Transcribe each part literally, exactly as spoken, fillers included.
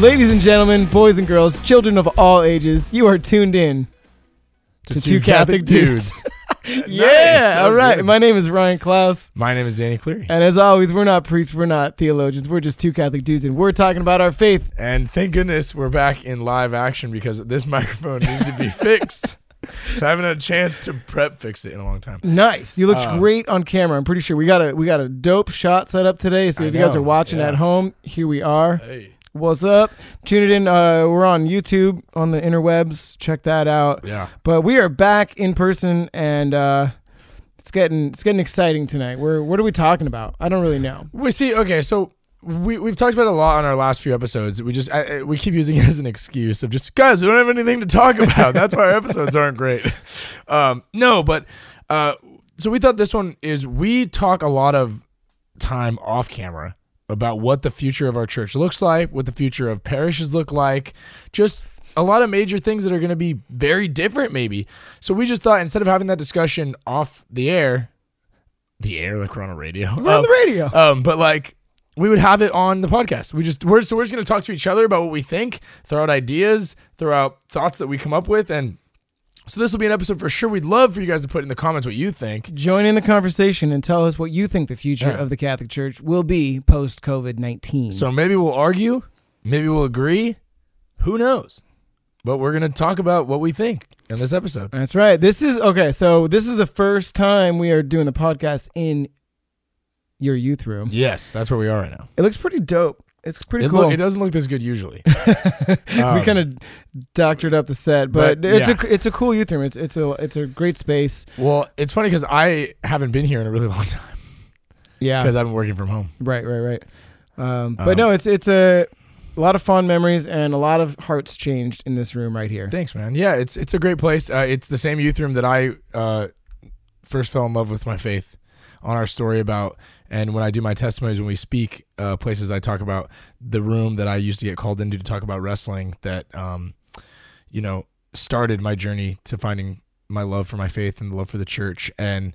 Ladies and gentlemen, boys and girls, children of all ages, you are tuned in to, to Two, two Catholic, Catholic Dudes. Dudes. Yeah, nice. All right. Good. My name is Ryan Klaus. My name is Danny Cleary. And as always, we're not priests, we're not theologians, we're just two Catholic dudes, and we're talking about our faith. And thank goodness we're back in live action because this microphone needs to be fixed. So I haven't had a chance to prep fix it in a long time. Nice. You looked uh, great on camera. I'm pretty sure we got a we got a dope shot set up today. So if I you know, guys are watching yeah. at home, here we are. Hey. What's up? Tune it in. Uh, we're on YouTube, on the interwebs. Check that out. Yeah. But we are back in person, and uh, it's getting it's getting exciting tonight. We're what are we talking about? I don't really know. We see. Okay, so. We, we've talked about it a lot on our last few episodes. We just I, we keep using it as an excuse of just, guys, we don't have anything to talk about. That's why our episodes aren't great. Um, no, but uh, so we thought this one is we talk a lot of time off camera about what the future of our church looks like, what the future of parishes look like, just a lot of major things that are going to be very different maybe. So we just thought instead of having that discussion off the air, the air like we're on a radio. We're um, on the radio. Um, but like. We would have it on the podcast. We just we're so we're just gonna talk to each other about what we think, throw out ideas, throw out thoughts that we come up with, and so this will be an episode for sure. We'd love for you guys to put in the comments what you think. Join in the conversation and tell us what you think the future yeah. of the Catholic Church will be post COVID nineteen. So maybe we'll argue, maybe we'll agree, who knows? But we're gonna talk about what we think in this episode. That's right. This is okay. So this is the first time we are doing the podcast in your youth room. Yes, that's where we are right now. It looks pretty dope. It's pretty it cool. Look, it doesn't look this good usually. um, we kind of doctored up the set, but, but it's yeah. a it's a cool youth room. It's it's a it's a great space. Well, it's funny because I haven't been here in a really long time. Yeah, because I've been working from home. Right, right, right. Um, but um, no, it's it's a, a lot of fond memories and a lot of hearts changed in this room right here. Thanks, man. Yeah, it's it's a great place. Uh, it's the same youth room that I uh, first fell in love with my faith. On our story about, and when I do my testimonies, when we speak, uh, places I talk about the room that I used to get called into to talk about wrestling that, um, you know, started my journey to finding my love for my faith and the love for the church. And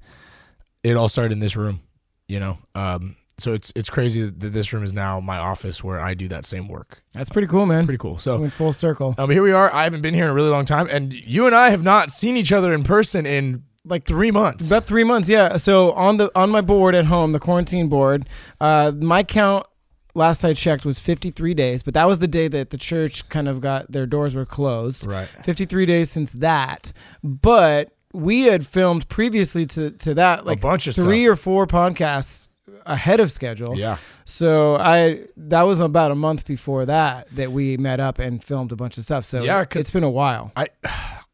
it all started in this room, you know? Um, so it's, it's crazy that this room is now my office where I do that same work. That's pretty cool, man. Pretty cool. So we went full circle. Um, here we are. I haven't been here in a really long time, and you and I have not seen each other in person in like three months. About three months, yeah. So on the on my board at home, the quarantine board, uh, my count last I checked was fifty-three days, but that was the day that the church kind of got, their doors were closed. Right. fifty-three days since that. But we had filmed previously to, to that like a bunch of three stuff. or four podcasts ahead of schedule. Yeah. So I that was about a month before that that we met up and filmed a bunch of stuff. So yeah, it's been a while. I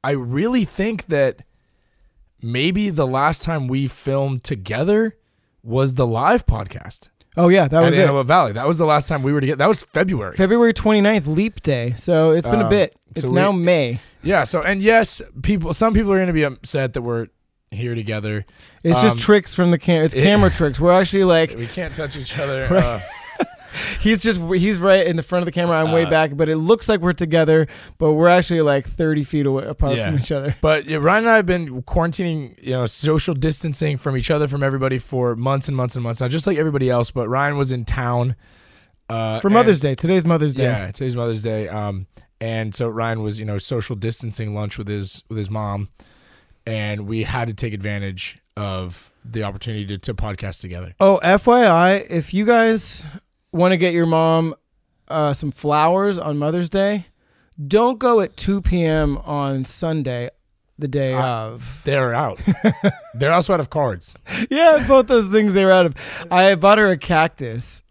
I really think that maybe the last time we filmed together was the live podcast. Oh, yeah, that was it. At Animal Valley. That was the last time we were together. That was February. February twenty-ninth, Leap Day. So it's been um, a bit. It's so now we, May. Yeah, so, and yes, people. some people are going to be upset that we're here together. It's um, just tricks from the camera. It's it, camera tricks. We're actually like... We can't touch each other. Right. Uh, he's just, he's right in the front of the camera. I'm uh, way back, but it looks like we're together, but we're actually like thirty feet away apart yeah. from each other. But yeah, Ryan and I have been quarantining, you know, social distancing from each other, from everybody for months and months and months. Not just like everybody else, but Ryan was in town. Uh, for Mother's and, Day. Today's Mother's Day. Yeah, today's Mother's Day. Um, and so Ryan was, you know, social distancing lunch with his, with his mom, and we had to take advantage of the opportunity to, to podcast together. Oh, F Y I, if you guys... want to get your mom uh, some flowers on Mother's Day? Don't go at two p.m. on Sunday, the day I, of. They're out. They're also out of cards. Yeah, both those things they were out of. I bought her a cactus,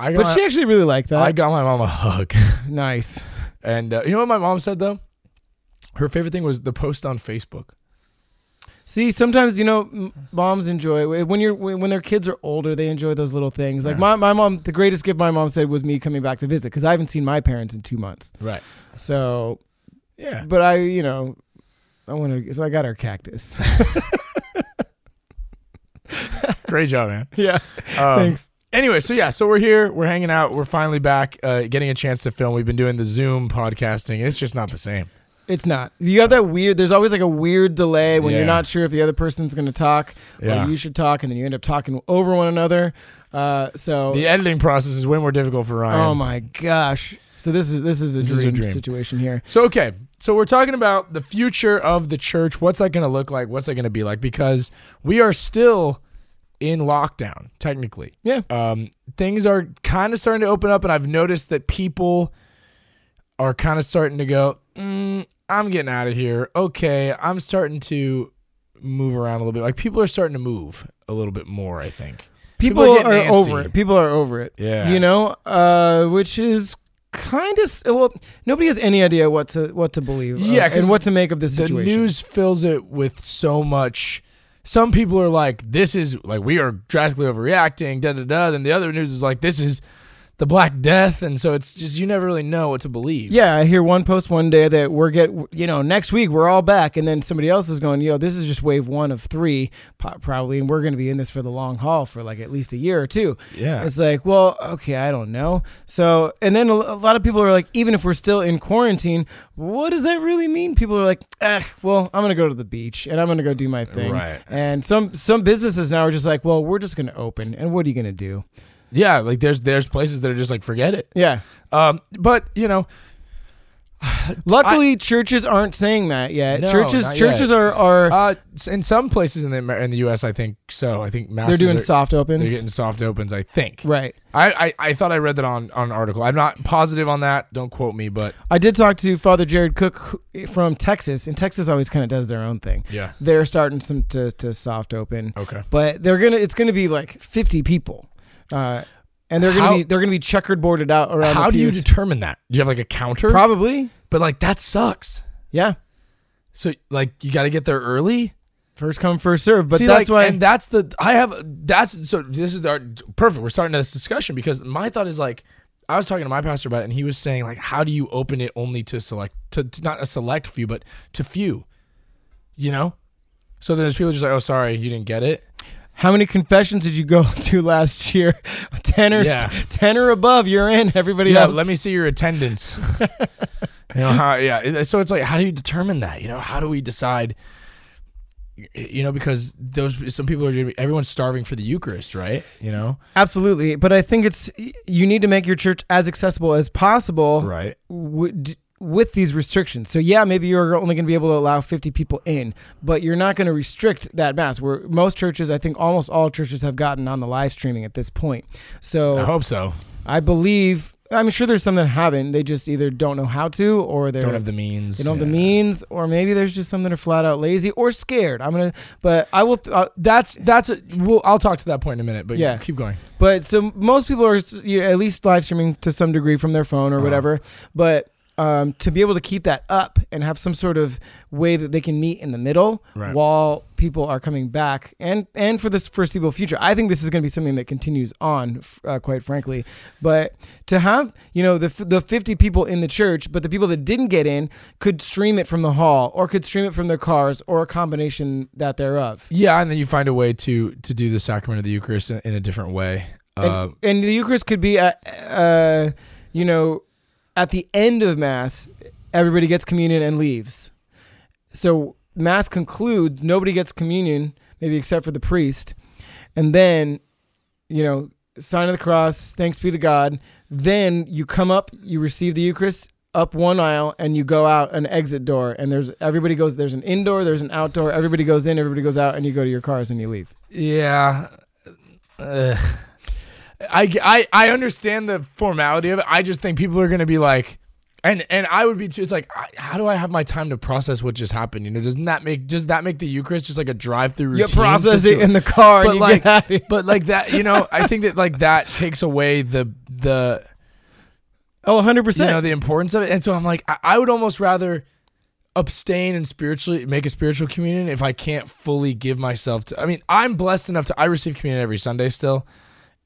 I got but my, she actually really liked that. I got my mom a hug. Nice. And uh, you know what my mom said, though? Her favorite thing was the post on Facebook. See, sometimes, you know, moms enjoy, when you're when their kids are older, they enjoy those little things. Like, my, my mom, the greatest gift my mom said was me coming back to visit, because I haven't seen my parents in two months. Right. So, yeah. But I, you know, I want to, so I got her cactus. Great job, man. Yeah. Um, Thanks. Anyway, so yeah, so we're here, we're hanging out, we're finally back, uh, getting a chance to film. We've been doing the Zoom podcasting, and it's just not the same. It's not. You have that weird, there's always like a weird delay when yeah. you're not sure if the other person's going to talk yeah. or you should talk, and then you end up talking over one another. Uh, so the editing process is way more difficult for Ryan. Oh my gosh. So this is this is a, this dream, is a dream situation here. So okay, so we're talking about the future of the church. What's that going to look like? What's that going to be like? Because we are still in lockdown technically. Yeah. Um, things are kind of starting to open up, and I've noticed that people are kind of starting to go, mm, I'm getting out of here. Okay, I'm starting to move around a little bit. Like people are starting to move a little bit more, I think. People, people are, are over it. People are over it. Yeah. You know, uh, which is kind of, well, nobody has any idea what to what to believe yeah, uh, and what to make of this situation. The news fills it with so much. Some people are like, this is, like, we are drastically overreacting, da-da-da. Then the other news is like, this is the Black Death. And so it's just, you never really know what to believe. Yeah, I hear one post one day that we're get, you know, next week we're all back. And then somebody else is going, yo, this is just wave one of three, probably. And we're going to be in this for the long haul for, like, at least a year or two. Yeah. It's like, well, okay, I don't know. So, and then a lot of people are like, even if we're still in quarantine, what does that really mean? People are like, eh, well, I'm going to go to the beach and I'm going to go do my thing. Right. And some, some businesses now are just like, well, we're just going to open. And what are you going to do? Yeah, like there's there's places that are just like, forget it. Yeah. Um, but, you know. Luckily, I, churches aren't saying that yet. No, churches churches yet. are... are uh, in some places in the in the U S, I think so. I think masses They're doing are, soft opens. They're getting soft opens, I think. Right. I, I, I thought I read that on, on an article. I'm not positive on that. Don't quote me, but... I did talk to Father Jared Cook from Texas, and Texas always kind of does their own thing. Yeah. They're starting some to, to soft open. Okay. But they're gonna it's going to be like fifty people. Uh, and they're how, gonna be they're gonna be checkered boarded out around. How the do you determine that? Do you have like a counter? Probably, but like that sucks. Yeah. So like you got to get there early, first come first serve. But See, that's like, why, and that's the I have that's so this is our perfect. We're starting this discussion because my thought is like I was talking to my pastor about it, and he was saying like how do you open it only to select to, to not a select few but to few, you know? So then there's people just like, oh sorry you didn't get it. How many confessions did you go to last year? Ten or yeah. t- ten or above, you're in. Everybody yeah, else. Let me see your attendance. you know how? Yeah. So it's like, how do you determine that? You know, how do we decide? You know, because those some people are. Everyone's starving for the Eucharist, right? You know. Absolutely, but I think it's you need to make your church as accessible as possible, right? W- d- with these restrictions. So yeah, maybe you're only going to be able to allow fifty people in, but you're not going to restrict that mass. Where most churches, I think almost all churches have gotten on the live streaming at this point. So I hope so. I believe, I'm sure there's some that haven't. They just either don't know how to, or they don't have the means. They don't yeah. have the means, or maybe there's just some that are flat out lazy or scared. I'm going to, but I will, uh, that's, that's, a, we'll, I'll talk to that point in a minute, but yeah, keep going. But so most people are you know, at least live streaming to some degree from their phone or uh-huh. whatever, but Um, to be able to keep that up and have some sort of way that they can meet in the middle right. while people are coming back and, and for this foreseeable future. I think this is going to be something that continues on, uh, quite frankly. But to have, you know, the the fifty people in the church, but the people that didn't get in could stream it from the hall or could stream it from their cars or a combination that thereof. Yeah, and then you find a way to, to do the sacrament of the Eucharist in, in a different way. Uh, and, and the Eucharist could be, at, uh, you know... At the end of Mass, everybody gets communion and leaves. So Mass concludes, nobody gets communion, maybe except for the priest. And then, you know, sign of the cross, thanks be to God. Then you come up, you receive the Eucharist up one aisle, and you go out an exit door. And there's everybody goes, there's an indoor, there's an outdoor. Everybody goes in, everybody goes out, and you go to your cars and you leave. Yeah. Ugh. I, I, I understand the formality of it. I just think people are going to be like, and, and I would be too. It's like, I, how do I have my time to process what just happened? You know, doesn't that make does that make the Eucharist just like a drive-through routine? You process it in the car, but and you like, get out of here. But like that, you know, I think that like that takes away the the oh, one hundred percent, you know, the importance of it. And so I'm like, I, I would almost rather abstain and spiritually make a spiritual communion if I can't fully give myself to. I mean, I'm blessed enough to I receive communion every Sunday still.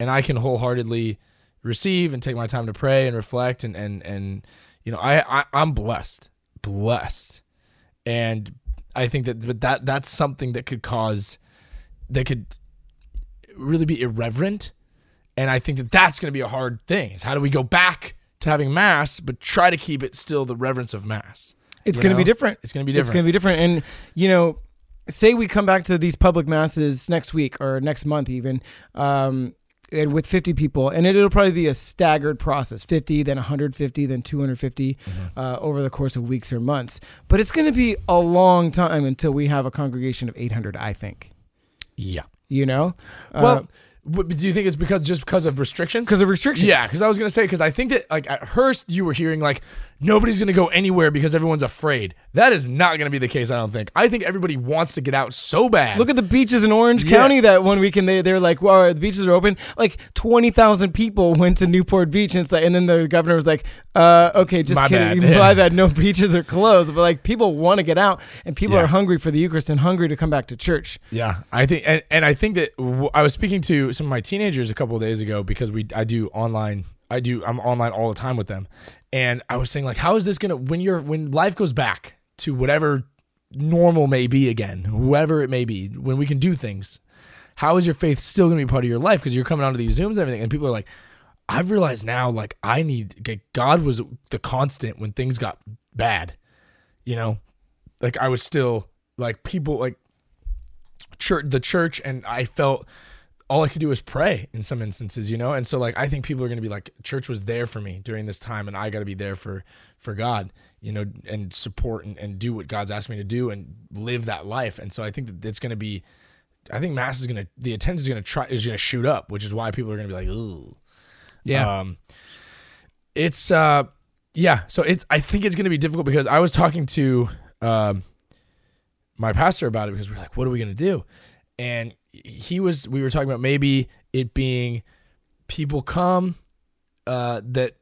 And I can wholeheartedly receive and take my time to pray and reflect. And, and, and you know, I, I, I'm blessed, blessed. And I think that that that's something that could cause, that could really be irreverent. And I think that that's going to be a hard thing is how do we go back to having Mass, but try to keep it still the reverence of Mass. It's going to be different. It's going to be different. It's going to be different. And, you know, say we come back to these public Masses next week or next month even, um, and with fifty people, and it, it'll probably be a staggered process, fifty, then one hundred fifty, then two hundred fifty mm-hmm. uh, over the course of weeks or months. But it's going to be a long time until we have a congregation of eight hundred, I think. Yeah. You know? Well, uh, w- do you think it's because just because of restrictions? Because of restrictions. Yeah, because I was going to say, because I think that like at Hearst you were hearing like nobody's going to go anywhere because everyone's afraid. That is not going to be the case, I don't think. I think everybody wants to get out so bad. Look at the beaches in Orange yeah. County that one weekend. They, they're like, wow, the beaches are open. Like twenty thousand people went to Newport Beach, and, it's like, and then the governor was like, uh, okay, just My kidding. Bad. Yeah. My bad. No beaches are closed. But like people want to get out, and people yeah. are hungry for the Eucharist and hungry to come back to church. Yeah, I think, and, and I think that w- I was speaking to some of my teenagers a couple of days ago because we I do online. I do. I'm online all the time with them. And I was saying, like, how is this going to, when you're, when life goes back to whatever normal may be again, whoever it may be, when we can do things, how is your faith still going to be part of your life? Because you're coming onto these Zooms and everything, and people are like, I've realized now, like, I need, God was the constant when things got bad, you know? Like, I was still, like, people, like, church, the church, and I felt all I could do is pray in some instances, you know? And so like, I think people are going to be like, church was there for me during this time, and I got to be there for, for God, you know, and support and, and do what God's asked me to do and live that life. And so I think that it's going to be, I think mass is going to, the attendance is going to try is going to shoot up, which is why people are going to be like, ooh. Yeah. Um, it's uh yeah. So it's, I think it's going to be difficult because I was talking to, um, my pastor about it because we're like, what are we going to do? And he was, we were talking about maybe it being people come uh, that,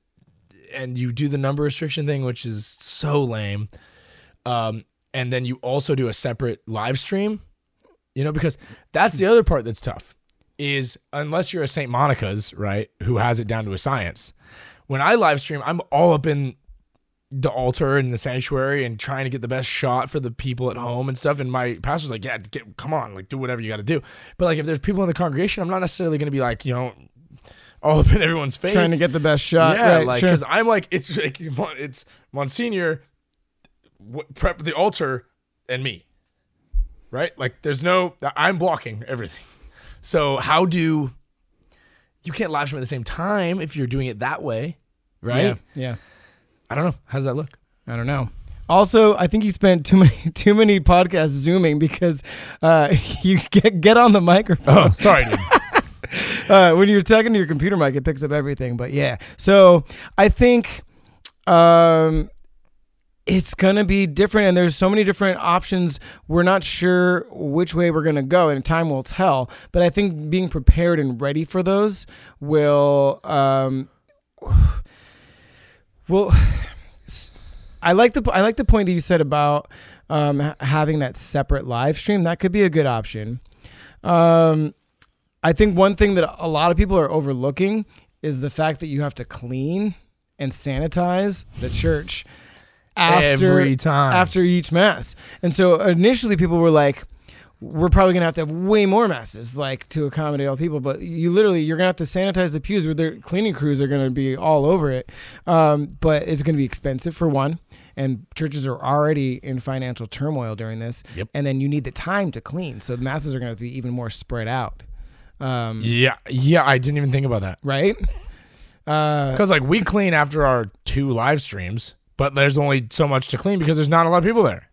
and you do the number restriction thing, which is so lame. Um, and then you also do a separate live stream, you know, because that's the other part that's tough is unless you're a Saint Monica's, right, who has it down to a science. When I live stream, I'm all up in the altar and the sanctuary and trying to get the best shot for the people at home and stuff. And my pastor's like, yeah, get, come on, like do whatever you got to do. But like, if there's people in the congregation, I'm not necessarily going to be like, you know, all up in everyone's face. Trying to get the best shot. Yeah, right, like, sure. Cause I'm like, it's like, it's Monsignor, what, prep the altar and me, right? Like there's no, I'm blocking everything. So how do, you can't live stream at the same time if you're doing it that way. Right. Yeah. yeah. I don't know. How does that look? I don't know. Also, I think you spent too many too many podcasts Zooming because uh, you get get on the microphone. Oh, sorry, dude. uh, when you're talking to your computer mic, it picks up everything. But yeah, so I think um, it's going to be different, and there's so many different options. We're not sure which way we're going to go, and time will tell. But I think being prepared and ready for those will... Um, Well, I like the I like the point that you said about um, having that separate live stream. That could be a good option. Um, I think one thing that a lot of people are overlooking is the fact that you have to clean and sanitize the church after, every time after each mass. And so initially, people were like, "We're probably gonna have to have way more masses, like to accommodate all the people." But you literally, you're gonna have to sanitize the pews. Where their cleaning crews are gonna be all over it. Um, but it's gonna be expensive for one, and churches are already in financial turmoil during this. Yep. And then you need the time to clean, so the masses are gonna have to be even more spread out. Um, yeah, yeah, I didn't even think about that. Right? Because uh, like we clean after our two live streams, but there's only so much to clean because there's not a lot of people there.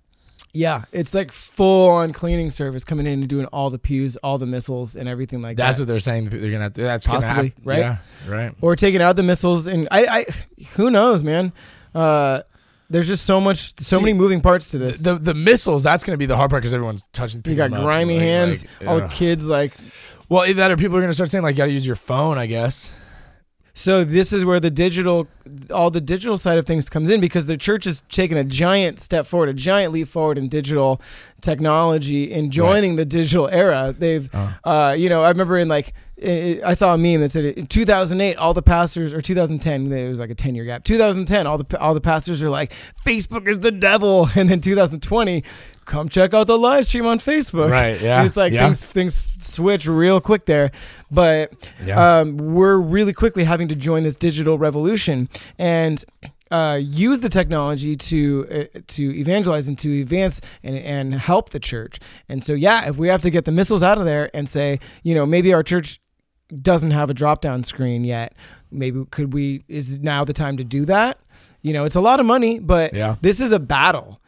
Yeah, it's like full-on cleaning service coming in and doing all the pews, all the missals, and everything like that. That's what they're saying. They're gonna have to, that's possibly gonna have, right, yeah, right, or taking out the missals and I, I who knows, man. Uh, there's just so much, so See, many moving parts to this. The the, the missals, that's gonna be the hard part because everyone's touching. You got grimy up, hands, like, all the kids like. Well, either that or people are gonna start saying like, you gotta use your phone, I guess. So this is where the digital, all the digital side of things comes in because the church is taking a giant step forward, a giant leap forward in digital technology and joining right. the digital era. They've, uh-huh. uh, you know, I remember in like, it, I saw a meme that said in two thousand eight, all the pastors, or two thousand ten, there was like a ten year gap. two thousand ten, all the all the pastors are like, Facebook is the devil. And then two thousand twenty, come check out the live stream on Facebook. Right, yeah. It's like yeah. things things switch real quick there. But yeah. um, we're really quickly having to join this digital revolution and uh, use the technology to uh, to evangelize and to advance and, and help the church. And so, yeah, if we have to get the missiles out of there and say, you know, maybe our church doesn't have a drop-down screen yet. Maybe could we, is now the time to do that? You know, it's a lot of money, but yeah. This is a battle.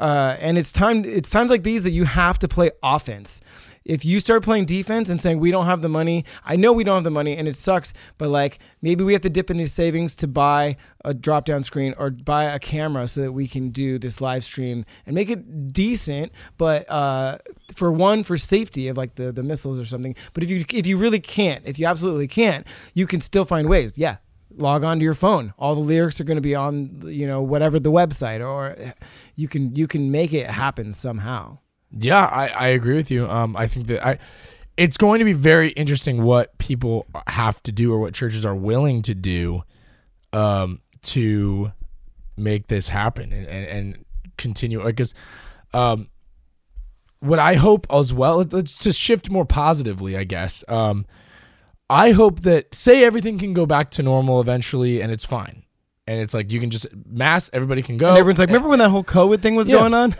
Uh, and it's time, it's times like these that you have to play offense. If you start playing defense and saying, we don't have the money, I know we don't have the money and it sucks, but like maybe we have to dip into savings to buy a drop down screen or buy a camera so that we can do this live stream and make it decent. But, uh, for one, for safety of like the, the missiles or something. But if you, if you really can't, if you absolutely can't, you can still find ways. Yeah. Log on to your phone. All the lyrics are going to be on, you know, whatever the website, or you can, you can make it happen somehow. Yeah, I, I agree with you. Um, I think that I, it's going to be very interesting what people have to do or what churches are willing to do, um, to make this happen and, and, and continue. I guess, um, what I hope as well, let's just shift more positively, I guess. Um, I hope that, say everything can go back to normal eventually and it's fine. And it's like, you can just mass, everybody can go. And everyone's like, remember when that whole COVID thing was yeah. going on?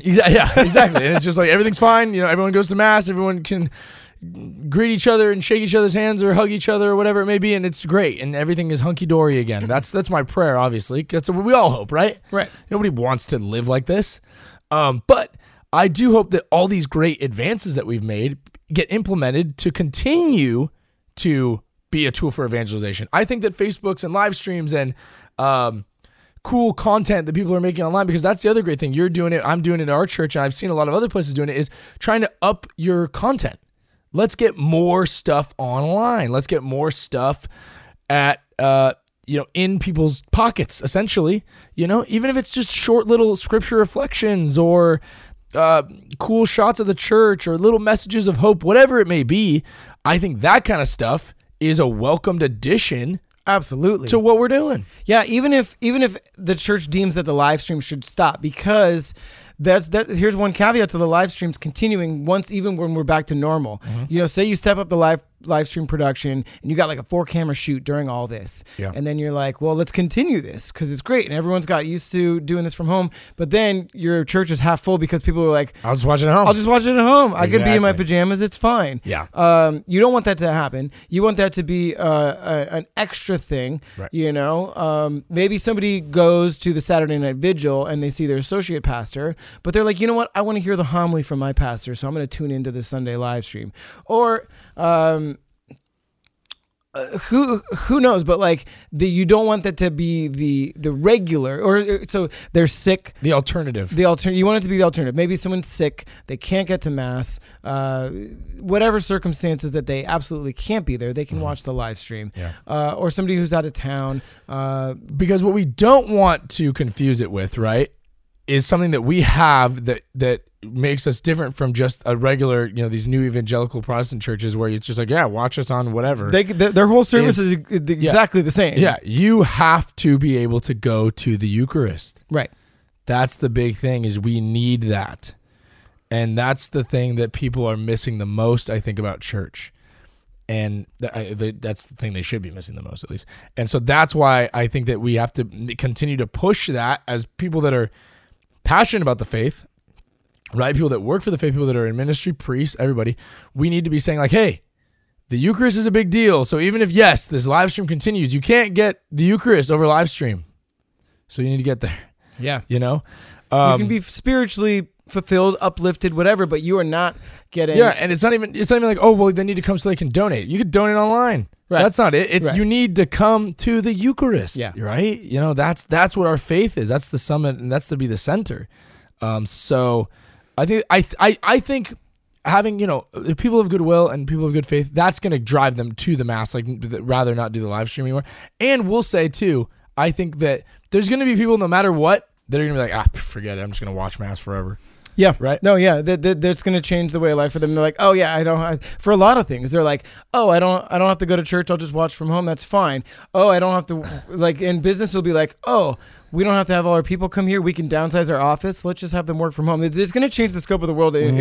Yeah, exactly. And it's just like, everything's fine. You know, everyone goes to mass. Everyone can greet each other and shake each other's hands or hug each other or whatever it may be. And it's great. And everything is hunky-dory again. That's that's my prayer, obviously. That's what we all hope, right? Right. Nobody wants to live like this. Um, but I do hope that all these great advances that we've made get implemented to continue to be a tool for evangelization. I think that Facebooks and live streams and um, cool content that people are making online, because that's the other great thing. You're doing it, I'm doing it at our church, and I've seen a lot of other places doing it, is trying to up your content. Let's get more stuff online. Let's get more stuff at, uh, you know, in people's pockets, essentially. You know, even if it's just short little scripture reflections or uh, cool shots of the church or little messages of hope, whatever it may be. I think that kind of stuff is a welcomed addition absolutely to what we're doing. Yeah, even if even if the church deems that the live stream should stop, because that's that here's one caveat to the live streams continuing once even when we're back to normal. Mm-hmm. You know, say you step up the live live stream production and you got like a four camera shoot during all this. Yeah. And then you're like, well, let's continue this because it's great and everyone's got used to doing this from home. But then your church is half full because people are like, I'll just watch it at home. I'll just watch it at home. Exactly. I could be in my pajamas. It's fine. Yeah. Um, you don't want that to happen. You want that to be uh, a, an extra thing. Right. You know, um, maybe somebody goes to the Saturday night vigil and they see their associate pastor, but they're like, you know what? I want to hear the homily from my pastor. So I'm going to tune into this Sunday live stream. Or, um, Uh, who who knows, but like the, you don't want that to be the the regular or so they're sick. The alternative. The alternative. You want it to be the alternative. Maybe someone's sick, they can't get to mass, uh, whatever circumstances that they absolutely can't be there, they can mm-hmm. watch the live stream. Yeah. Uh, or somebody who's out of town. Uh, because what we don't want to confuse it with, right, is something that we have that that makes us different from just a regular, you know, these new evangelical Protestant churches where it's just like, yeah, watch us on whatever. They, their whole service is, is exactly yeah, the same. Yeah. You have to be able to go to the Eucharist. Right. That's the big thing, is we need that. And that's the thing that people are missing the most, I think, about church. And that's the thing they should be missing the most, at least. And so that's why I think that we have to continue to push that as people that are passionate about the faith, right? People that work for the faith, people that are in ministry, priests, everybody, we need to be saying like, hey, the Eucharist is a big deal. So even if, yes, this live stream continues, you can't get the Eucharist over live stream. So you need to get there. Yeah. You know? Um, you can be spiritually fulfilled, uplifted, whatever, but you are not getting... Yeah, and it's not even it's not even like, oh, well, they need to come so they can donate. You could donate online. Right. That's not it. It's right. You need to come to the Eucharist, yeah. Right? You know, that's that's what our faith is. That's the summit, and that's to be the center. Um, so... I think I I I think having, you know, people of goodwill and people of good faith, that's going to drive them to the mass, like rather not do the live stream anymore. And we'll say too, I think that there's going to be people no matter what that are going to be like, ah, forget it, I'm just going to watch mass forever. Yeah. Right? No, yeah. That, that, that's going to change the way of life for them. They're like, oh yeah, I don't have, for a lot of things. They're like, oh, I don't, I don't have to go to church. I'll just watch from home. That's fine. Oh, I don't have to like, and business will be like, oh, we don't have to have all our people come here. We can downsize our office. Let's just have them work from home. It's going to change the scope of the world in, in a huge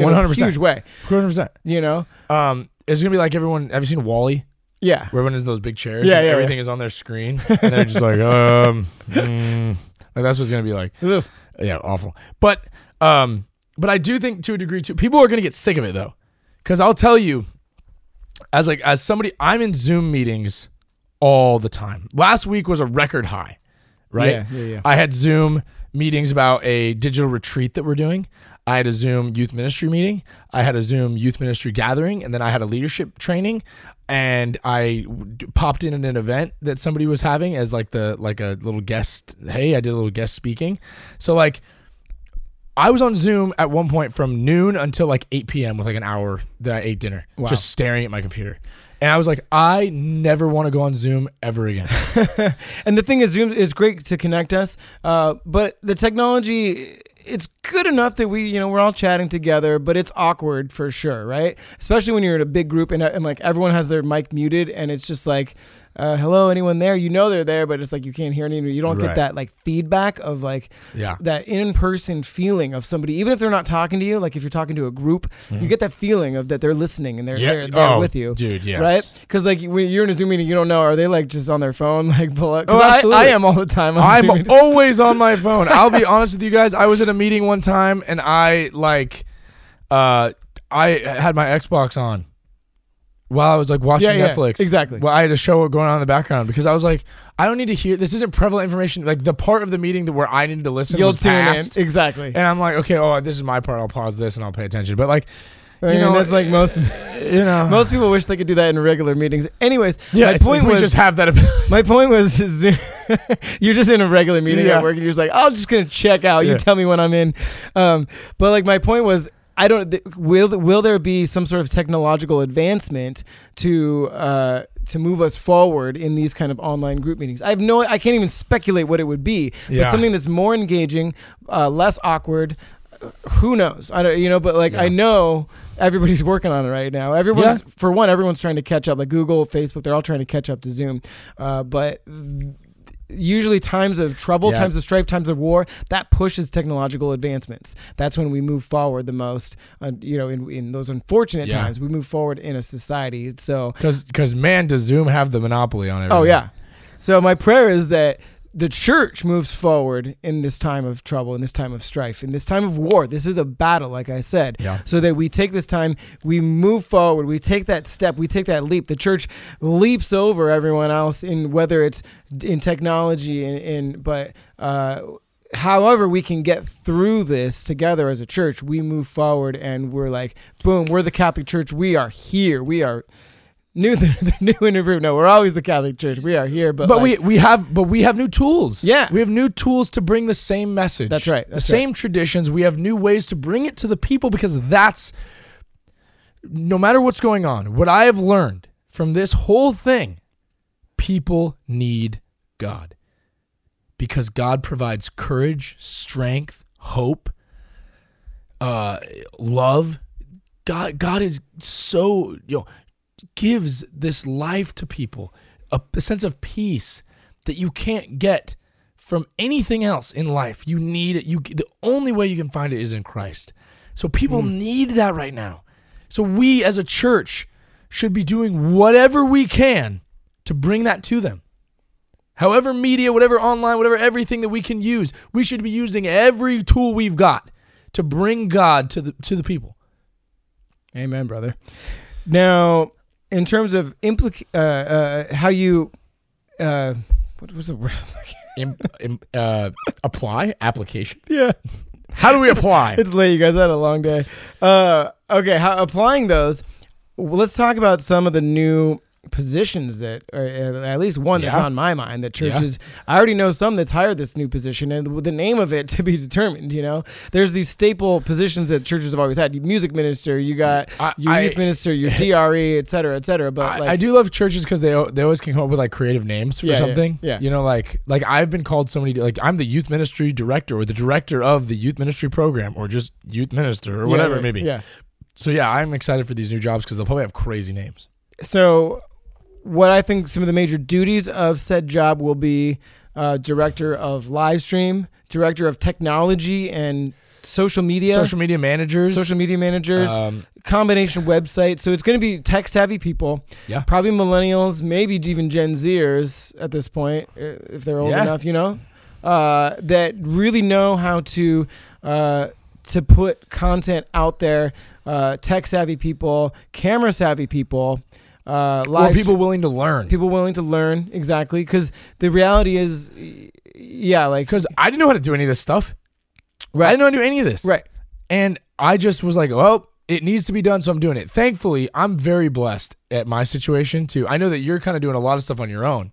way. one hundred percent. You know? Um, it's going to be like everyone, have you seen WALL-E? Yeah. Where everyone has those big chairs. Yeah, and yeah, everything yeah. is on their screen. And they're just like, um, mm. Like that's what it's going to be like. Oof. Yeah. Awful. But, um, But I do think to a degree, too, people are going to get sick of it, though. Because I'll tell you, as like as somebody, I'm in Zoom meetings all the time. Last week was a record high, right? Yeah, yeah, yeah. I had Zoom meetings about a digital retreat that we're doing. I had a Zoom youth ministry meeting. I had a Zoom youth ministry gathering, and then I had a leadership training. And I w- popped in at an event that somebody was having as like the like a little guest. Hey, I did a little guest speaking. So like, I was on Zoom at one point from noon until like eight p.m. with like an hour that I ate dinner, wow. just staring at my computer. And I was like, I never want to go on Zoom ever again. And the thing is, Zoom is great to connect us, uh, but the technology, it's good enough that we, you know, we're all chatting together, but it's awkward for sure, right? Especially when you're in a big group and, and like everyone has their mic muted, and it's just like, uh, hello, anyone there? You know they're there, but it's like you can't hear anyone. You don't right. get that like feedback of like yeah. that in-person feeling of somebody, even if they're not talking to you. Like if you're talking to a group, mm. you get that feeling of that they're listening and they're yep. there, there oh, with you, dude. Yes, right? Because like when you're in a Zoom meeting, you don't know, are they like just on their phone? Like, pull up? Oh, I, I am all the time. On I'm Zoom always on my phone. I'll be honest with you guys. I was at a meeting one time and I like, uh, I had my Xbox on while I was like watching yeah, yeah, Netflix. Exactly. Well, I had a show going on in the background because I was like, I don't need to hear, this isn't prevalent information. Like the part of the meeting that where I needed to listen You'll was passed. Exactly. And I'm like, okay, oh, this is my part. I'll pause this and I'll pay attention. But like, you I mean, know, that's like most, you know, most people wish they could do that in regular meetings. Anyways, yeah, my point like was, we just have that ability. My point was, you're just in a regular meeting yeah. at work and you're just like, oh, I'm just going to check out. Yeah. You tell me when I'm in. Um, but like my point was, I don't. Th- will will there be some sort of technological advancement to uh, to move us forward in these kind of online group meetings? I have no. I can't even speculate what it would be. Yeah. But something that's more engaging, uh, less awkward. Who knows? I don't. You know. But like, yeah. I know everybody's working on it right now. Everyone's yeah. for one. Everyone's trying to catch up. Like Google, Facebook, they're all trying to catch up to Zoom. Uh, but. Th- Usually times of trouble, yeah. times of strife, times of war, that pushes technological advancements. That's when we move forward the most, uh, you know, in, in those unfortunate yeah. times, we move forward in a society. So, 'cause, 'cause man, does Zoom have the monopoly on everything. Oh, yeah. So my prayer is that the church moves forward in this time of trouble, in this time of strife, in this time of war. This is a battle, like I said, yeah. so that we take this time, we move forward, we take that step, we take that leap. The church leaps over everyone else in whether it's in technology and in, but, uh, however we can get through this together as a church, we move forward and we're like, boom, we're the Catholic Church. We are here. We are New, the, the new and improved. No, we're always the Catholic Church. We are here, but but like, we we have but we have new tools. Yeah, we have new tools to bring the same message. That's right. That's the right. Same traditions. We have new ways to bring it to the people because that's no matter what's going on. What I have learned from this whole thing, people need God because God provides courage, strength, hope, uh, love. God, God is so you know. gives this life to people, a, a sense of peace that you can't get from anything else in life. You need it. You the only way you can find it is in Christ. So people mm. need that right now. So we as a church should be doing whatever we can to bring that to them. However media, whatever online, whatever everything that we can use, we should be using every tool we've got to bring God to the to the people. Amen, brother. Now, in terms of implica- uh, uh, how you, uh, what was the word? Im, im, uh, apply? Application? Yeah. How do we apply? It's late, you guys. I had a long day. Uh, okay, how, applying those, well, let's talk about some of the new positions that, or at least one yeah. that's on my mind, that churches, yeah. I already know some that's hired this new position and the name of it to be determined, you know? There's these staple positions that churches have always had. You music minister, you got I, your I, youth minister, your D R E, et cetera, et cetera. But I, like, I do love churches because they they always can come up with like creative names for yeah, something. Yeah, yeah. You know, like, like I've been called so many, like I'm the youth ministry director or the director of the youth ministry program or just youth minister or whatever yeah, yeah, it may be. Yeah. So yeah, I'm excited for these new jobs because they'll probably have crazy names. So what I think some of the major duties of said job will be uh, director of live stream, director of technology and social media. Social media managers. Social media managers, um, combination website. So it's going to be tech-savvy people, yeah. probably millennials, maybe even Gen Zers at this point, if they're old yeah. enough, you know, uh, that really know how to uh, to put content out there, uh, tech-savvy people, camera-savvy people. Uh, live or people willing to learn. People willing to learn, exactly. Because the reality is, yeah, like... Because I didn't know how to do any of this stuff. Right. I didn't know how to do any of this. Right. And I just was like, well, it needs to be done, so I'm doing it. Thankfully, I'm very blessed at my situation, too. I know that you're kind of doing a lot of stuff on your own.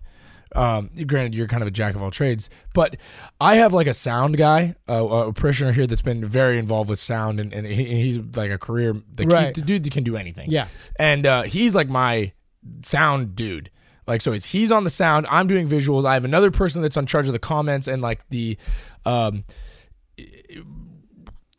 Um, granted, you're kind of a jack of all trades, but I have like a sound guy, a, a parishioner here that's been very involved with sound, and, and he, he's like a career, the right. dude that can do anything. Yeah. And uh, he's like my sound dude. Like, so it's, he's on the sound, I'm doing visuals. I have another person that's on charge of the comments and like the um,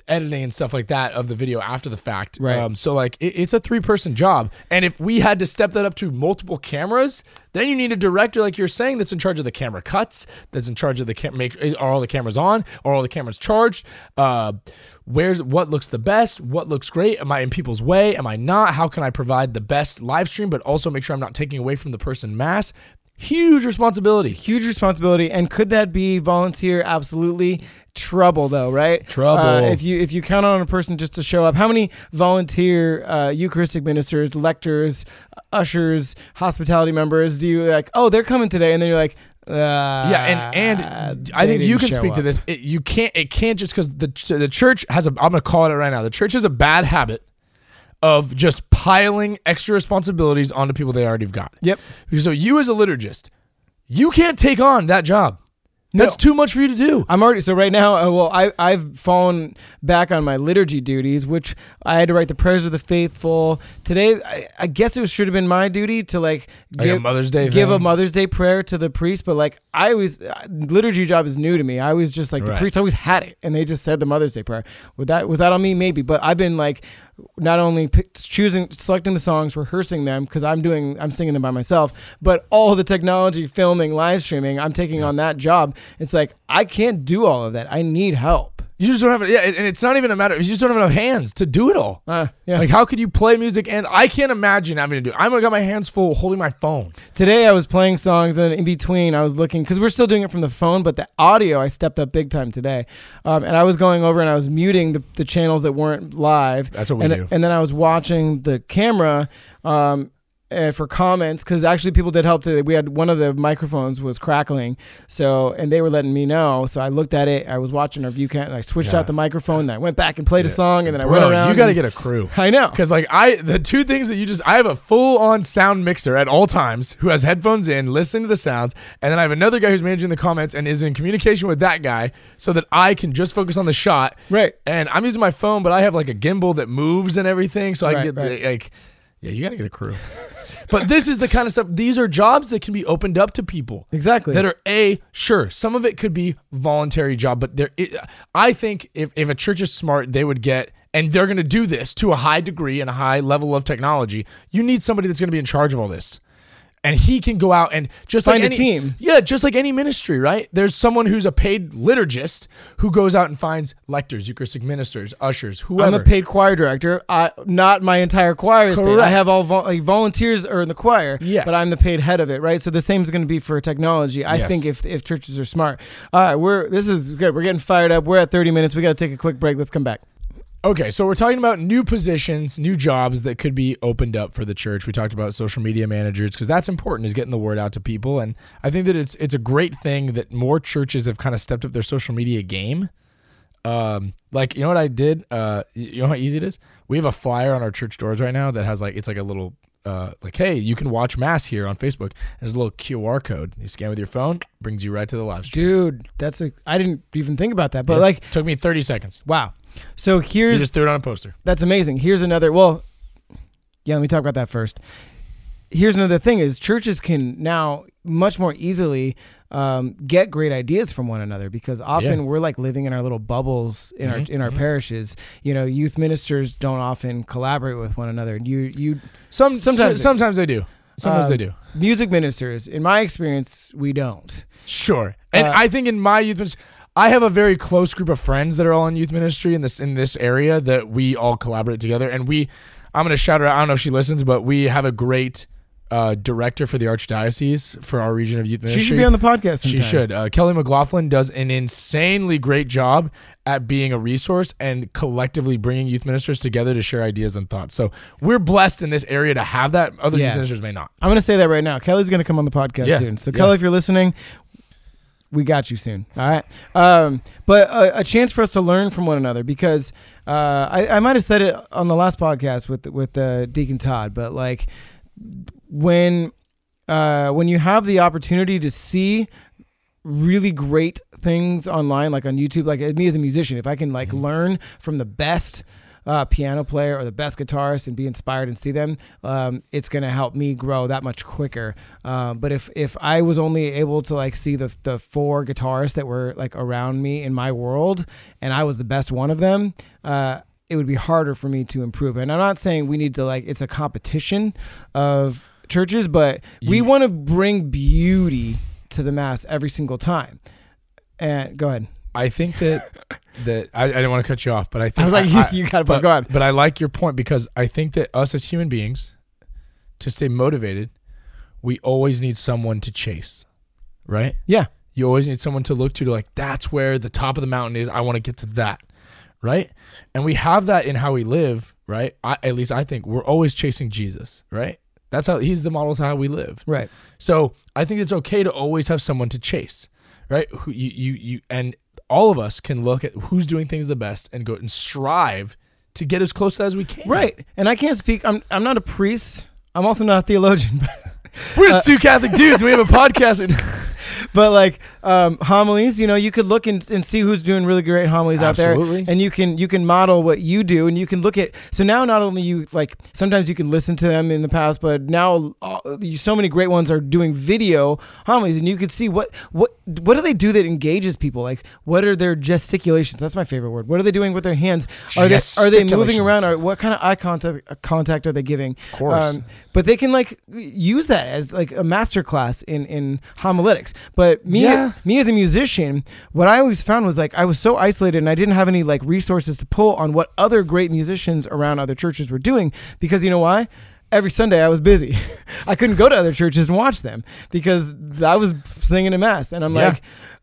editing and stuff like that of the video after the fact. Right. Um, so like it, it's a three person job. And if we had to step that up to multiple cameras, then you need a director, like you're saying, that's in charge of the camera cuts, that's in charge of the cam- make are all the cameras on, are all the cameras charged, uh, where's what looks the best, what looks great, am I in people's way, am I not, how can I provide the best live stream, but also make sure I'm not taking away from the person mass. Huge responsibility. Huge responsibility. And could that be volunteer? Absolutely. Trouble, though, right? Trouble. Uh, if you if you count on a person just to show up, how many volunteer uh, Eucharistic ministers, lectors, ushers, hospitality members do you like, oh, they're coming today, and then you're like, uh, yeah, and and I think you can speak up to this. It, you can't. It can't just because the the church has a. I'm going to call it right now. The church has a bad habit of just piling extra responsibilities onto people they already have got. Yep. So you as a liturgist, you can't take on that job. That's no. too much for you to do. I'm already, so right now, uh, well, I, I've fallen back on my liturgy duties, which I had to write the prayers of the faithful. Today, I, I guess it should have been my duty to like, like give, a, Mother's Day give a Mother's Day prayer to the priest, but like I was, uh, liturgy job is new to me. I was just like, right. The priest always had it, and they just said the Mother's Day prayer. Would that, was that on me? Maybe, but I've been like, not only pick, choosing, selecting the songs, rehearsing them, because I'm doing, I'm singing them by myself, but all the technology, filming, live streaming, I'm taking yeah. on that job. It's like, I can't do all of that. I need help. You just don't have, yeah, and it's not even a matter, you just don't have enough hands to do it all. Uh, yeah. Like, how could you play music? And I can't imagine having to do it. I'm got my hands full holding my phone. Today I was playing songs, and in between I was looking, because we're still doing it from the phone, but the audio I stepped up big time today. Um, and I was going over and I was muting the, the channels that weren't live. That's what we and, do. And then I was watching the camera. Um, for comments, because actually people did help today. We had one of the microphones was crackling, so and they were letting me know, so I looked at it, I was watching our view cam, and I switched yeah. out the microphone, and I went back and played yeah. a song, and then Bro, I went around. You gotta get a crew. I know, because like I the two things that you just I have a full on sound mixer at all times who has headphones in listening to the sounds, and then I have another guy who's managing the comments and is in communication with that guy so that I can just focus on the shot, right? And I'm using my phone, but I have like a gimbal that moves and everything, so I right, can get right. like yeah, you gotta get a crew. But this is the kind of stuff, these are jobs that can be opened up to people. Exactly. That are, A, sure, some of it could be voluntary job, but there, it, I think if, if a church is smart, they would get, and they're going to do this to a high degree and a high level of technology, you need somebody that's going to be in charge of all this. And he can go out and just find like any, a team. Yeah, just like any ministry, right? There's someone who's a paid liturgist who goes out and finds lectors, Eucharistic ministers, ushers, whoever. I'm a paid choir director. I, not my entire choir is paid. I have all vol- like volunteers are in the choir, yes. but I'm the paid head of it, right? So the same is going to be for technology. I yes. think if if churches are smart. All right, we're this is good. We're getting fired up. We're at thirty minutes. We got to take a quick break. Let's come back. Okay, so we're talking about new positions, new jobs that could be opened up for the church. We talked about social media managers because that's important, is getting the word out to people. And I think that it's it's a great thing that more churches have kind of stepped up their social media game. Um, like, you know what I did? Uh, you know how easy it is? We have a flyer on our church doors right now that has like, it's like a little, uh, like, hey, you can watch mass here on Facebook. And there's a little Q R code. You scan with your phone, brings you right to the live stream. Dude, that's a, I didn't even think about that, but yeah, like. It took me thirty seconds. Wow. So here's... You just threw it on a poster. That's amazing. Here's another... Well, yeah, let me talk about that first. Here's another thing is churches can now much more easily um, get great ideas from one another because often yeah. we're like living in our little bubbles in mm-hmm. our in our mm-hmm. parishes. You know, youth ministers don't often collaborate with one another. You you Some, Sometimes so, sometimes they do. Sometimes um, they do. Music ministers, in my experience, we don't. Sure. And uh, I think in my youth ministry... I have a very close group of friends that are all in youth ministry in this in this area that we all collaborate together. And we, I'm going to shout her out. I don't know if she listens, but we have a great uh, director for the Archdiocese for our region of youth ministry. She should be on the podcast sometime. She should. Uh, Kelly McLaughlin does an insanely great job at being a resource and collectively bringing youth ministers together to share ideas and thoughts. So we're blessed in this area to have that. Other yeah. youth ministers may not. I'm going to say that right now. Kelly's going to come on the podcast yeah. soon. So yeah. Kelly, if you're listening, we got you soon. All right. Um, but a, a chance for us to learn from one another, because uh, I, I might have said it on the last podcast with with uh, Deacon Todd, but like when uh, when you have the opportunity to see really great things online, like on YouTube, like me as a musician, if I can like mm-hmm. learn from the best uh, piano player or the best guitarist and be inspired and see them, um, it's going to help me grow that much quicker. Um, but if, if I was only able to like see the, the four guitarists that were like around me in my world, and I was the best one of them, uh, it would be harder for me to improve. And I'm not saying we need to like, it's a competition of churches, but yeah. we want to bring beauty to the mass every single time. And go ahead. I think that that I, I didn't want to cut you off, but I think I was like, I, you, you got to put, go on. But I like your point, because I think that us as human beings, to stay motivated, we always need someone to chase, right? Yeah. You always need someone to look to, to like, that's where the top of the mountain is. I want to get to that, right? And we have that in how we live, right? I, at least I think we're always chasing Jesus, right? That's how he's the model to how we live. Right. So I think it's okay to always have someone to chase, right? Who you, you, you, and all of us can look at who's doing things the best and go and strive to get as close as we can. Right. And I can't speak. I'm, I'm not a priest. I'm also not a theologian. But, we're just uh, two Catholic dudes. We have a podcast. But like um, homilies, you know, you could look and, and see who's doing really great homilies Absolutely. out there, and you can you can model what you do, and you can look at. So now, not only you like sometimes you can listen to them in the past, but now uh, you, so many great ones are doing video homilies, and you can see what what what do they do that engages people? Like, what are their gesticulations? That's my favorite word. What are they doing with their hands? Are they are they moving around? Or what kind of eye contact contact are they giving? Of course. Um, but they can like use that as like a master class in in homiletics. But me, yeah. me as a musician, what I always found was like I was so isolated, and I didn't have any like resources to pull on what other great musicians around other churches were doing, because you know why? Every Sunday I was busy. I couldn't go to other churches and watch them because I was singing a mass. And I'm yeah.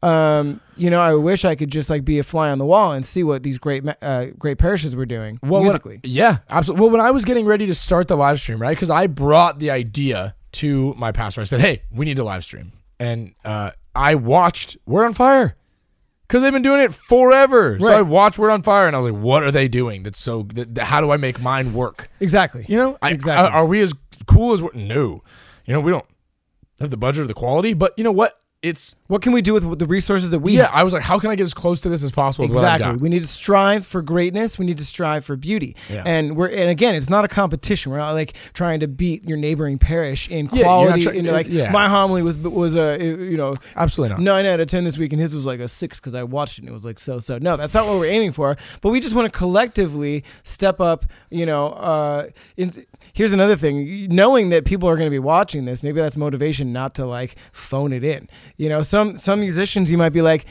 like, um, you know, I wish I could just like be a fly on the wall and see what these great, uh, great parishes were doing well, musically. When, yeah, absolutely. Well, when I was getting ready to start the live stream, right? Because I brought the idea to my pastor. I said, hey, we need to live stream. And uh, I watched Word on Fire, because they've been doing it forever. Right. So I watched Word on Fire, and I was like, "What are they doing? That's so. That, how do I make mine work?" Exactly. You know, I, exactly. I, are we as cool as? We're, no, you know, we don't have the budget or the quality. But you know what? It's what can we do with the resources that we? Yeah, have? I was like, how can I get as close to this as possible? Exactly. With what I've got? We need to strive for greatness. We need to strive for beauty. Yeah. And we're and again, it's not a competition. We're not like trying to beat your neighboring parish in quality. Yeah, try- and like yeah. my homily was was a you know absolutely not nine out of ten this week, and his was like a six because I watched it and it was like so so. No, that's not what we're aiming for. But we just want to collectively step up. You know, uh, in, here's another thing: knowing that people are going to be watching this, maybe that's motivation not to like phone it in. You know, some some musicians you might be like,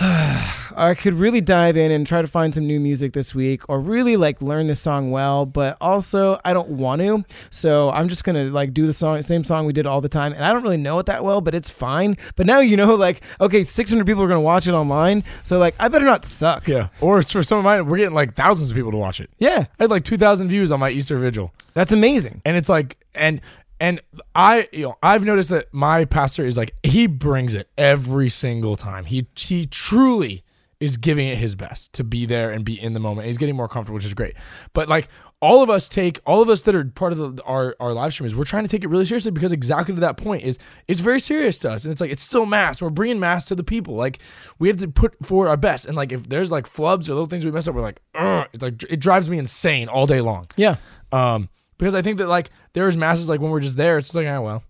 ah, I could really dive in and try to find some new music this week, or really like learn this song well, but also I don't want to, so I'm just gonna like do the song, same song we did all the time, and I don't really know it that well, but it's fine. But now you know, like, okay, six hundred people are gonna watch it online, so like I better not suck. Yeah. Or for some of mine, we're getting like thousands of people to watch it. Yeah, I had like two thousand views on my Easter Vigil. That's amazing. And it's like, and. And I, you know, I've noticed that my pastor is like, he brings it every single time. He he truly is giving it his best to be there and be in the moment. He's getting more comfortable, which is great. But like all of us take, all of us that are part of the, our, our live stream is we're trying to take it really seriously, because exactly to that point is it's very serious to us. And it's like, it's still mass. We're bringing mass to the people. Like we have to put forward our best. And like, if there's like flubs or little things we mess up, we're like, ugh, it's like, it drives me insane all day long. Yeah. Um, Because I think that like there's masses like when we're just there, it's just like, oh, well.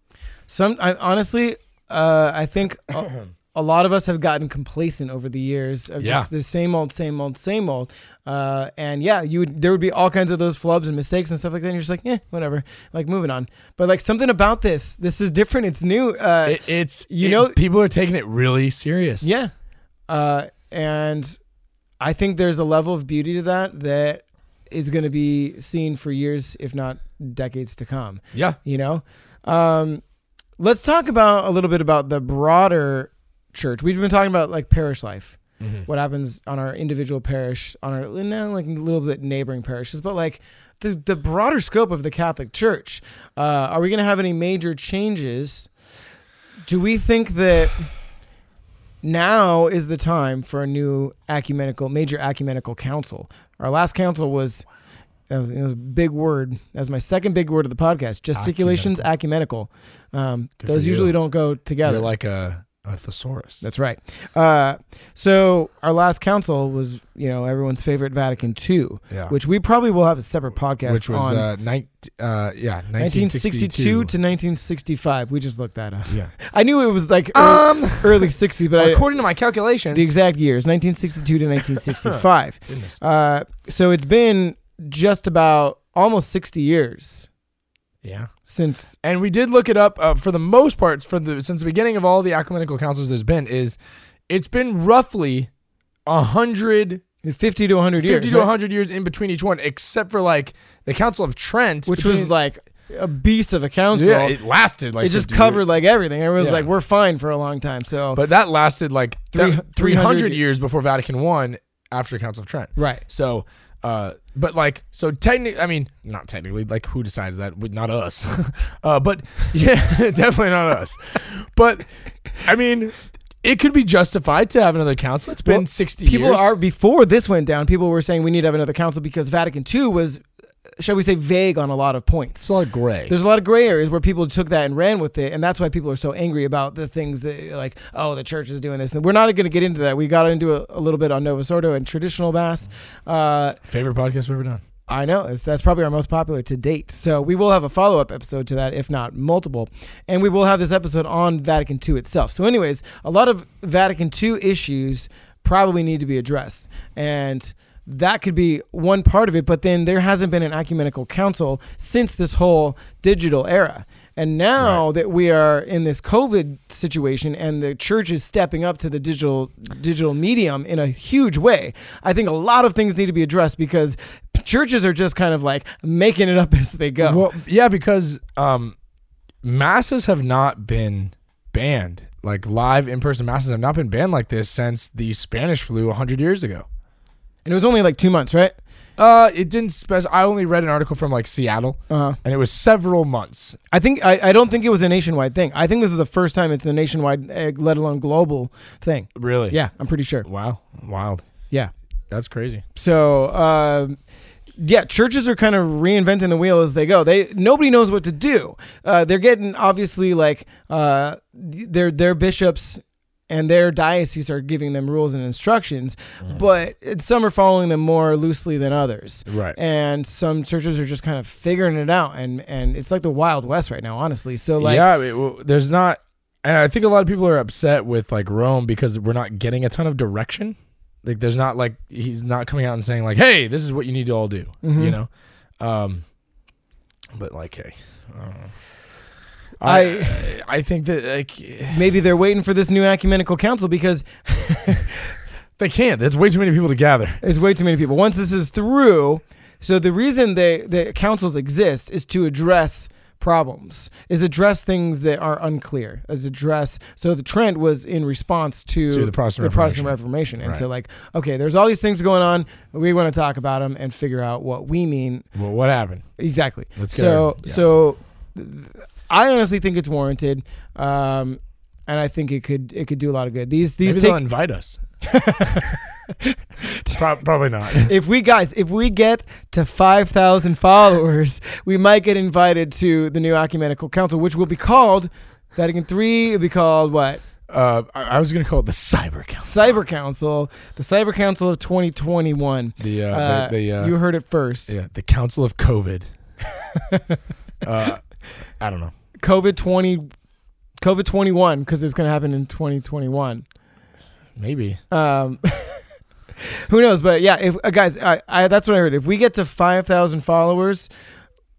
Some I, honestly, uh, I think a, a lot of us have gotten complacent over the years of yeah. just the same old, same old, same old. Uh, and yeah, you would, there would be all kinds of those flubs and mistakes and stuff like that. And you're just like, eh, whatever, like moving on. But like something about this, this is different. It's new. Uh, it, it's you it, know, people are taking it really serious. Yeah, uh, and I think there's a level of beauty to that that is going to be seen for years, if not decades to come. Yeah. You know, um, let's talk about a little bit about the broader church. We've been talking about like parish life, mm-hmm. what happens on our individual parish, on our no, like little bit neighboring parishes, but like the, the broader scope of the Catholic Church. Uh, are we going to have any major changes? Do we think that now is the time for a new ecumenical, major ecumenical council? Our last council was, that was, it was a big word. That was my second big word of the podcast. Gesticulations, ecumenical. ecumenical. Um, those usually don't go together. They're like a, a thesaurus. That's right. Uh, so our last council was, you know, everyone's favorite Vatican Two, yeah. which we probably will have a separate podcast which was, on. Uh, ni- uh, yeah, nineteen sixty-two to nineteen sixty-five. We just looked that up. Yeah. I knew it was like early, um, early sixties, but according I, to my calculations, the exact years, nineteen sixty-two to nineteen sixty-five. uh, so it's been just about almost sixty years. Yeah. Since and we did look it up uh, for the most part for the since the beginning of all the ecumenical councils there's been is it's been roughly one hundred fifty to one hundred years. fifty to one hundred years in between each one except for like the Council of Trent, which between, was like a beast of a council. Yeah, it lasted like it just covered years. Like everything. Everyone's yeah. like we're fine for a long time. So But that lasted like three, that, three hundred years before Vatican One after the Council of Trent. Right. So Uh, but like, so technically, I mean, not technically, like who decides that? Not us. uh, but yeah, definitely not us. But I mean, it could be justified to have another council. It's been well, sixty people years. People are, before this went down, people were saying we need to have another council because Vatican Two was, shall we say, vague on a lot of points. It's a lot of gray. There's a lot of gray areas where people took that and ran with it, and that's why people are so angry about the things that, like, oh, the church is doing this. And we're not going to get into that. We got into a, a little bit on Novus Ordo and traditional mass. Uh, Favorite podcast we've ever done. I know. It's, that's probably our most popular to date. So we will have a follow-up episode to that, if not multiple. And we will have this episode on Vatican Two itself. So anyways, a lot of Vatican Two issues probably need to be addressed. And that could be one part of it, but then there hasn't been an ecumenical council since this whole digital era. And now right. that we are in this COVID situation and the church is stepping up to the digital digital medium in a huge way, I think a lot of things need to be addressed because churches are just kind of like making it up as they go. Well, yeah, because um, masses have not been banned. Like live in-person masses have not been banned like this since the Spanish flu one hundred years ago. And it was only like two months, right? Uh, it didn't specify. I only read an article from like Seattle, uh-huh. and it was several months. I think I, I don't think it was a nationwide thing. I think this is the first time it's a nationwide, let alone global thing. Really? Yeah, I'm pretty sure. Wow, wild. Yeah, that's crazy. So, uh, yeah, churches are kind of reinventing the wheel as they go. They nobody knows what to do. Uh, they're getting obviously like uh, their their bishops. And their dioceses are giving them rules and instructions, mm. but some are following them more loosely than others. Right. And some churches are just kind of figuring it out, and, and it's like the Wild West right now, honestly. So like, yeah, it, well, there's not, and I think a lot of people are upset with like Rome because we're not getting a ton of direction. Like, there's not like he's not coming out and saying like, hey, this is what you need to all do, mm-hmm. you know. Um, but like, hey, I don't know. I I think that like maybe they're waiting for this new ecumenical council because they can't. There's way too many people to gather. There's way too many people. Once this is through, so the reason they the councils exist is to address problems, is address things that are unclear, is address. So the Trent was in response to, to the Protestant the Reformation. Protestant Reformation. And right. so like, okay, there's all these things going on. We want to talk about them and figure out what we mean. Well, what happened? Exactly. Let's go. So, yeah. so th- I honestly think it's warranted, um, and I think it could it could do a lot of good. These these maybe take- they'll invite us. Pro- probably not. If we guys, if we get to five thousand followers, we might get invited to the new ecumenical council, which will be called Vatican Three. It'll be called what? Uh, I was going to call it the Cyber Council. Cyber Council, the Cyber Council of twenty twenty-one. The, uh, uh, the, the uh, you heard it first. Yeah, the Council of COVID. uh, I don't know. COVID twenty, COVID twenty-one, because it's going to happen in twenty twenty-one. Maybe. Um, who knows? But yeah, if uh, guys, I, I, that's what I heard. If we get to five thousand followers,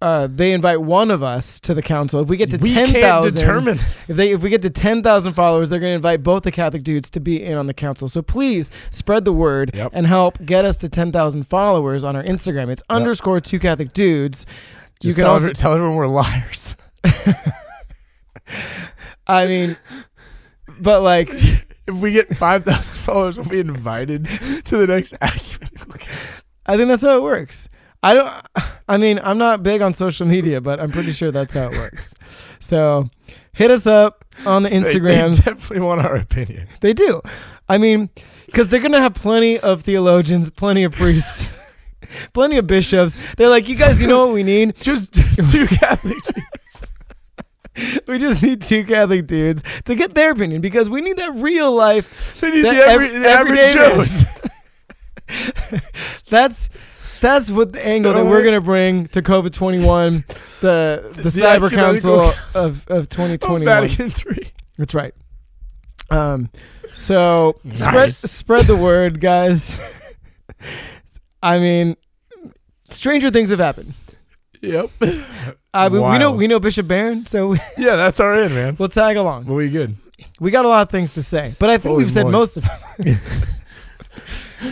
uh, they invite one of us to the council. If we get to ten thousand, if they if we get to ten thousand followers, they're going to invite both the Catholic Dudes to be in on the council. So please spread the word yep. and help get us to ten thousand followers on our Instagram. It's yep. underscore two Catholic Dudes. Just you can tell, also, every, tell everyone we're liars. I mean, but like, if we get five thousand followers, we'll be invited to the next Ecumenical Council. I think that's how it works. I don't, I mean, I'm not big on social media, but I'm pretty sure that's how it works. So hit us up on the Instagrams. They, they definitely want our opinion. They do. I mean, because they're going to have plenty of theologians, plenty of priests, plenty of bishops. They're like, you guys, you know what we need? Just, just two Catholic dudes. We just need two Catholic dudes to get their opinion, because we need that real life. They need the, every, every, the everyday average Joe's. That's... That's what the angle that we're going to bring to COVID twenty-one, the the, the Cyber Council of, of twenty twenty-one. Oh, Vatican three. That's right. Um, so nice. spread spread the word, guys. I mean, stranger things have happened. Yep. Uh, we, we know we know Bishop Barron, so we, yeah, that's our end, man. We'll tag along. We'll be good. We got a lot of things to say, but I think Holy we've said moly. most of them.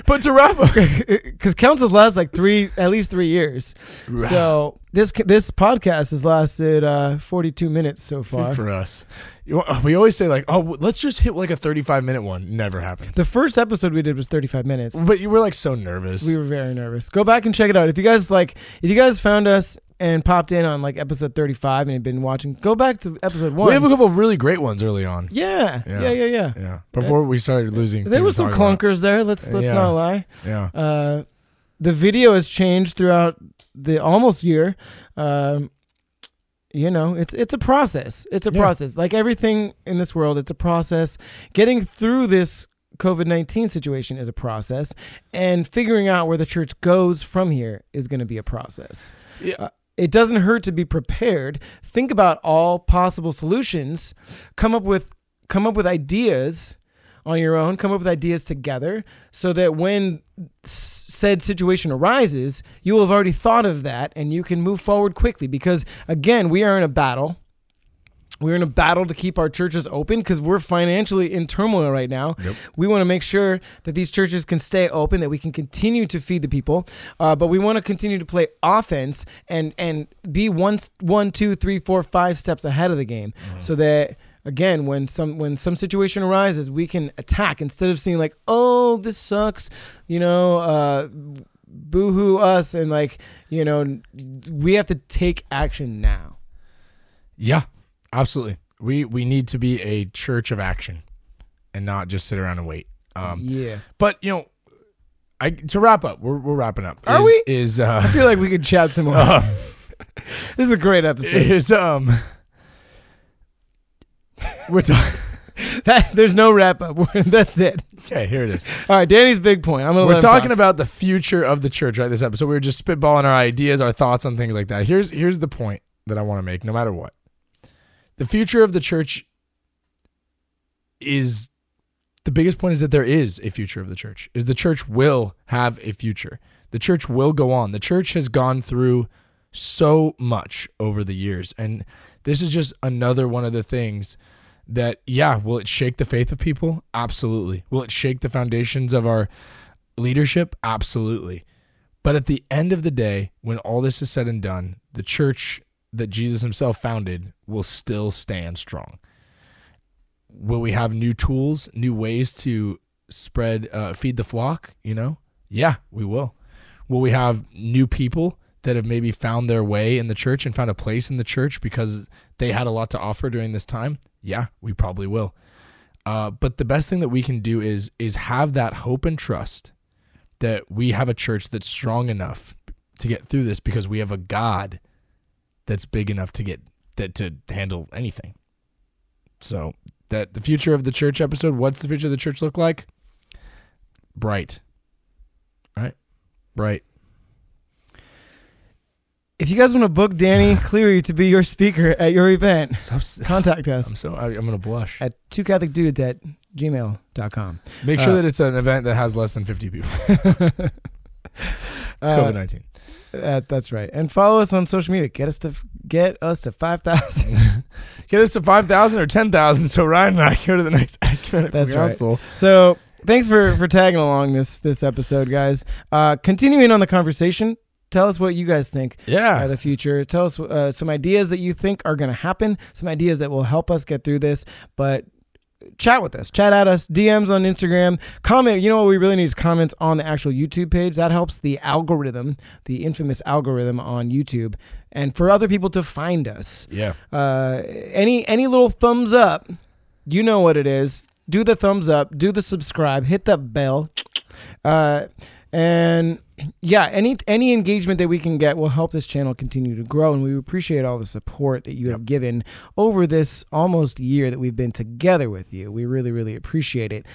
But to wrap up, because councils last like three, at least three years. Right. So this this podcast has lasted uh, forty-two minutes so far. Good for us. We always say like, oh, let's just hit like a thirty-five minute one. Never happens. The first episode we did was thirty-five minutes. But you were like so nervous. We were very nervous. Go back and check it out. If you guys like, if you guys found us and popped in on like episode thirty-five and had been watching, go back to episode one. We have a couple of really great ones early on. Yeah, yeah, yeah, yeah. yeah. yeah. Before uh, we started losing, there were some clunkers about. there. Let's let's yeah. not lie. Yeah. Uh, the video has changed throughout the almost year. Um, you know, it's it's a process. It's a yeah. process. Like everything in this world, it's a process. Getting through this COVID nineteen situation is a process, and figuring out where the church goes from here is going to be a process. Yeah. Uh, It doesn't hurt to be prepared. Think about all possible solutions. Come up with come up with ideas on your own. Come up with ideas together so that when said situation arises, you will have already thought of that and you can move forward quickly. Because again, we are in a battle. We're in a battle to keep our churches open because we're financially in turmoil right now. Yep. We want to make sure that these churches can stay open, that we can continue to feed the people, uh, but we want to continue to play offense and and be one, one, two, three, four, five steps ahead of the game, mm-hmm. so that again, when some when some situation arises, we can attack instead of seeing like, oh, this sucks, you know. Uh, boo-hoo us, and like, you know, we have to take action now. Yeah. Absolutely. We we need to be a church of action and not just sit around and wait. Um, yeah. But, you know, I to wrap up, we're we're wrapping up. Are is, we? Is, uh, I feel like we could chat some more. Uh, this is a great episode. Is, um, we're talking. That, there's no wrap up. That's it. Okay, here it is. All right, Danny's big point. I'm gonna We're talking talk. about the future of the church, right? This episode, we were just spitballing our ideas, our thoughts on things like that. Here's Here's the point that I want to make, no matter what. The future of the church is, the biggest point is that there is a future of the church, is the church will have a future. The church will go on. The church has gone through so much over the years. And this is just another one of the things that, yeah, will it shake the faith of people? Absolutely. Will it shake the foundations of our leadership? Absolutely. But at the end of the day, when all this is said and done, the church that Jesus himself founded will still stand strong. Will we have new tools, new ways to spread, uh, feed the flock? You know, yeah, we will. Will we have new people that have maybe found their way in the church and found a place in the church because they had a lot to offer during this time? Yeah, we probably will. Uh, but the best thing that we can do is, is have that hope and trust that we have a church that's strong enough to get through this because we have a God that's big enough to get that to handle anything. So that the future of the church episode, what's the future of the church look like? Bright. All right. Bright. If you guys want to book Danny Cleary to be your speaker at your event, Stop. contact us. I'm so I, I'm going to blush. At two Catholic dudes at gmail dot com. Make sure uh, that it's an event that has less than fifty people. COVID nineteen. Uh, That, that's right. And follow us on social media. Get us to get us to five thousand. Get us to five thousand or ten thousand so Ryan and I go to the next Ecumenical Council. Right. So thanks for, for tagging along this this episode, guys. Uh, continuing on the conversation, Tell us what you guys think yeah. of the future. Tell us uh, some ideas that you think are going to happen, some ideas that will help us get through this. But chat with us, chat at us, D Ms on Instagram, comment. You know what we really need is comments on the actual YouTube page. That helps the algorithm, the infamous algorithm on YouTube, and for other people to find us. Yeah. Uh, any any little thumbs up, you know what it is. Do the thumbs up, do the subscribe, hit the bell. Uh, and yeah, any any engagement that we can get will help this channel continue to grow, and we appreciate all the support that you yep. have given over this almost year that we've been together with you. We really, really appreciate it.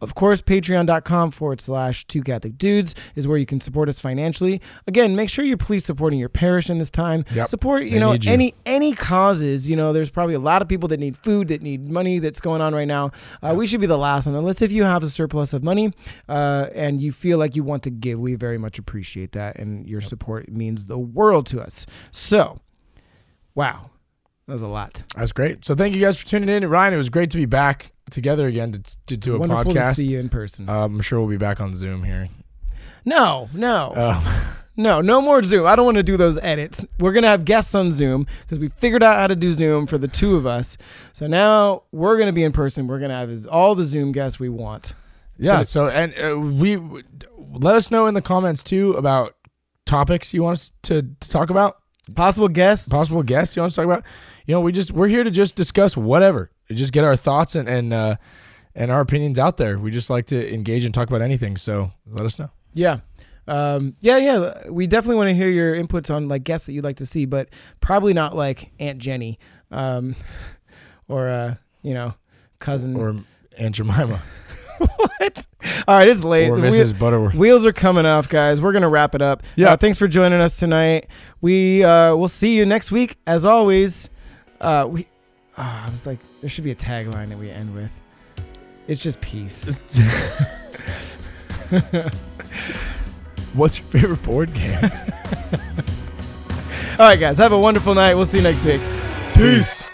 Of course, patreon.com forward slash two Catholic dudes is where you can support us financially. Again, make sure you're please supporting your parish in this time. Yep. Support, you they know, any you. any causes. You know, there's probably a lot of people that need food, that need money that's going on right now. Uh, yep. We should be the last on the list. If you have a surplus of money uh, and you feel like you want to give, we very much appreciate that. And your yep. support means the world to us. So, wow. That was a lot. That's great. So thank you guys for tuning in. And Ryan, it was great to be back together again to, to do a Wonderful podcast. Wonderful to see you in person. Uh, I'm sure we'll be back on Zoom here. No, no. Oh. No, no more Zoom. I don't want to do those edits. We're going to have guests on Zoom because we figured out how to do Zoom for the two of us. So now we're going to be in person. We're going to have all the Zoom guests we want. It's yeah. Gonna- so and uh, we let us know in the comments too about topics you want us to, to talk about. Possible guests. Possible guests you want to talk about. You know, we just, we're here to just discuss whatever. We just get our thoughts and and, uh, and our opinions out there. We just like to engage and talk about anything. So let us know. Yeah. Um, yeah, yeah. We definitely want to hear your inputs on like guests that you'd like to see, but probably not like Aunt Jenny um, or, uh, you know, cousin. Or Aunt Jemima. What? All right, it's late. Or Missus Butterworth. Wheels are coming off, guys. We're going to wrap it up. Yeah. Uh, thanks for joining us tonight. We uh, will see you next week. As always, uh, we. Oh, I was like, there should be a tagline that we end with. It's just peace. What's your favorite board game? All right, guys. Have a wonderful night. We'll see you next week. Peace.